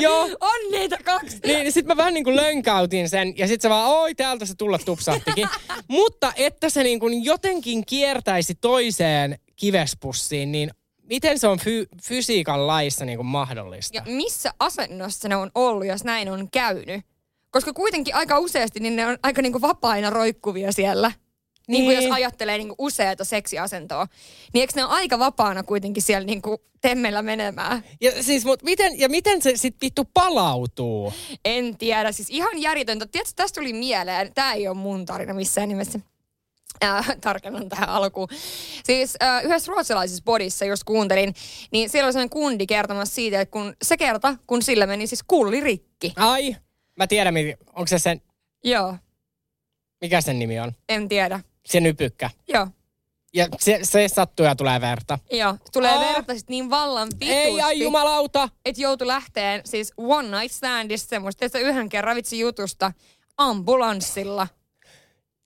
Joo. On niitä 2. Niin, sit mä vähän niin kuin lönkäytin sen. Ja sit se vaan, oi, täältä se tulla tupsahtikin. Mutta että se niin kuin jotenkin kiertäisi toiseen kivespussiin, niin miten se on fysiikan laissa niin kuin mahdollista? Ja missä asennossa ne on ollut, jos näin on käynyt? Koska kuitenkin aika useasti niin ne on aika niin kuin vapaina roikkuvia siellä. Niin kuin jos ajattelee niin kuin useata seksiasentoa, niin eikö ne ole aika vapaana kuitenkin siellä niin kuin temmellä menemään? Ja siis, mut miten se sitten vittu palautuu? En tiedä, siis ihan järjetöntä. Tiedätkö, tästä tuli mieleen, tämä ei ole mun tarina missään nimessä. Tarkennan tähän alkuun. Siis yhdessä ruotsalaisessa podissa, jos kuuntelin, niin siellä oli sellainen kundi kertomassa siitä, että kun sillä meni siis kulli rikki. Ai, mä tiedän, onko se sen... Joo. Mikä sen nimi on? En tiedä. Se nypykkä. Joo. Ja se sattuu ja tulee verta. Joo, tulee verta sit niin vallan pitusti. Ei, ai jumalauta! Et joutui lähteen siis one night standista semmoista, että yhden kerran vitsi jutusta ambulanssilla.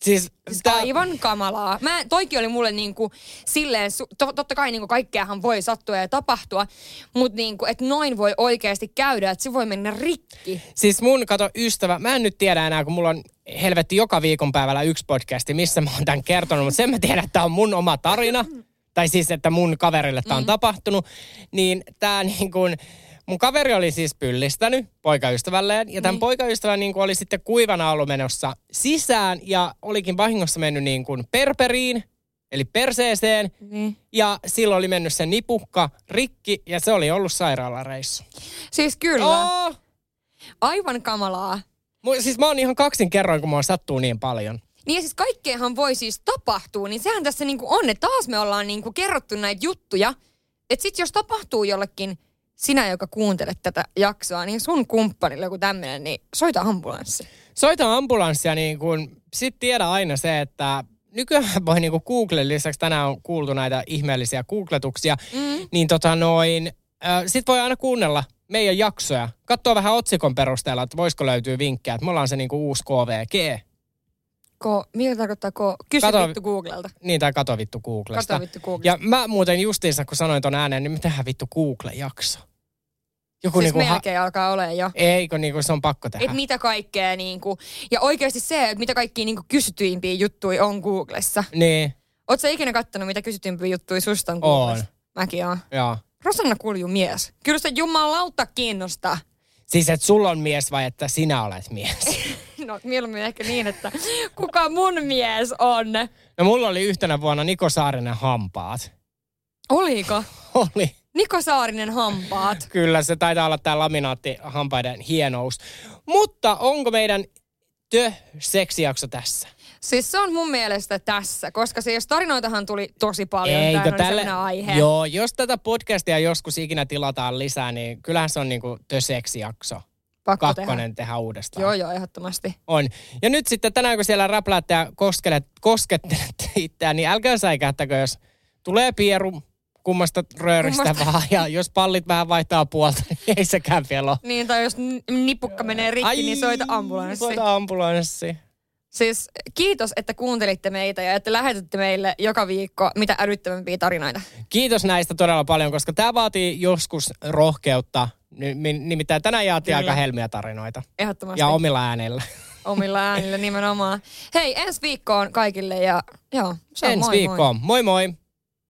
Siis aivan kamalaa. Toikin oli mulle niinku silleen, totta kai niinku kaikkeahan voi sattua ja tapahtua, mutta niinku, että noin voi oikeasti käydä, että se voi mennä rikki. Siis mun, kato ystävä, mä en nyt tiedä enää, kun mulla on helvetti joka viikonpäivällä 1 podcasti, missä mä oon tämän kertonut, mutta sen mä tiedän, että tää on mun oma tarina, tai siis, että mun kaverille tää on tapahtunut, niin tää niin kuin... Mun kaveri oli siis pyllistänyt poikaystävälleen ja tämän poikaystävän niin kuin oli sitten kuivana ollut menossa sisään ja olikin vahingossa mennyt niin kuin perperiin, eli perseeseen. Mm. Ja silloin oli mennyt se nipukka rikki ja se oli ollut sairaalareissu. Siis kyllä. Oh! Aivan kamalaa. Siis mä oon ihan 2 kerroin, kun mua sattuu niin paljon. Niin ja siis kaikkeahan voi siis tapahtua, niin sehän tässä niin kuin on, että taas me ollaan niin kuin kerrottu näitä juttuja. Että sit jos tapahtuu jollekin... Sinä, joka kuuntelet tätä jaksoa, niin sun kumppanille joku tämmöinen, niin soita ambulanssi. Soita ambulanssia, niin kun sit tiedä aina se, että nykyään voi niin kuin Googlen lisäksi, tänään on kuultu näitä ihmeellisiä googletuksia, niin sit voi aina kuunnella meidän jaksoja. Katsoa vähän otsikon perusteella, että voisiko löytyä vinkkejä, että me ollaan se niin kuin uusi KVG. Mitä tarkoittaa Kysy vittu Googlelta. Niin, tai kato vittu Googlesta. Ja mä muuten justiinsa, kun sanoin ton ääneen, niin mitähän vittu Google-jakso? Joku siis niinku melkein alkaa olemaan jo. Eikö, niinku se on pakko tehdä. Et mitä kaikkea niinku. Ja oikeasti se, että mitä kaikkia niinku kysytyimpiä juttuja on Googlessa. Niin. Ootko sä ikinä kattonut, mitä kysytyimpiä juttuja susta on Googlessa? On. Mäkin oon. Joo. Rosanna Kulju mies. Kyllä se jumalauta kiinnostaa. Siis, että sulla on mies vai että sinä olet mies? No, mieluummin ehkä niin, että kuka mun mies on? No, mulla oli yhtenä vuonna Niko Saarinen hampaat. Oliko? Oli. Niko Saarinen hampaat. Kyllä, se taitaa olla tää laminaattihampaiden hienous. Mutta onko meidän seksijakso tässä? Siis se on mun mielestä tässä, koska se, jos tarinoitahan tuli tosi paljon, tämä on sellainen aihe. Joo, jos tätä podcastia joskus ikinä tilataan lisää, niin kyllähän se on niinku seksijakso. Pakko tehdä uudestaan. Joo, ehdottomasti. On. Ja nyt sitten tänään, kun siellä räpläätte ja koskettelette itseään, niin älkää säikähtäkö, jos tulee pieru kummasta rööristä vaan. Ja jos pallit vähän vaihtaa puolta, niin ei sekään vielä ole. Niin, tai jos nipukka menee rikki, niin soita ambulanssi. Siis kiitos, että kuuntelitte meitä ja että lähetätte meille joka viikko mitä älyttömämpiä tarinoita. Kiitos näistä todella paljon, koska tämä vaatii joskus rohkeutta. Nimittäin tänään jaettiin aika helmiä tarinoita. Ehdottomasti. Ja omilla äänillä. Omilla äänillä nimenomaan. Hei, ensi viikkoon kaikille ja joo, se on ensi viikkoon. Moi moi!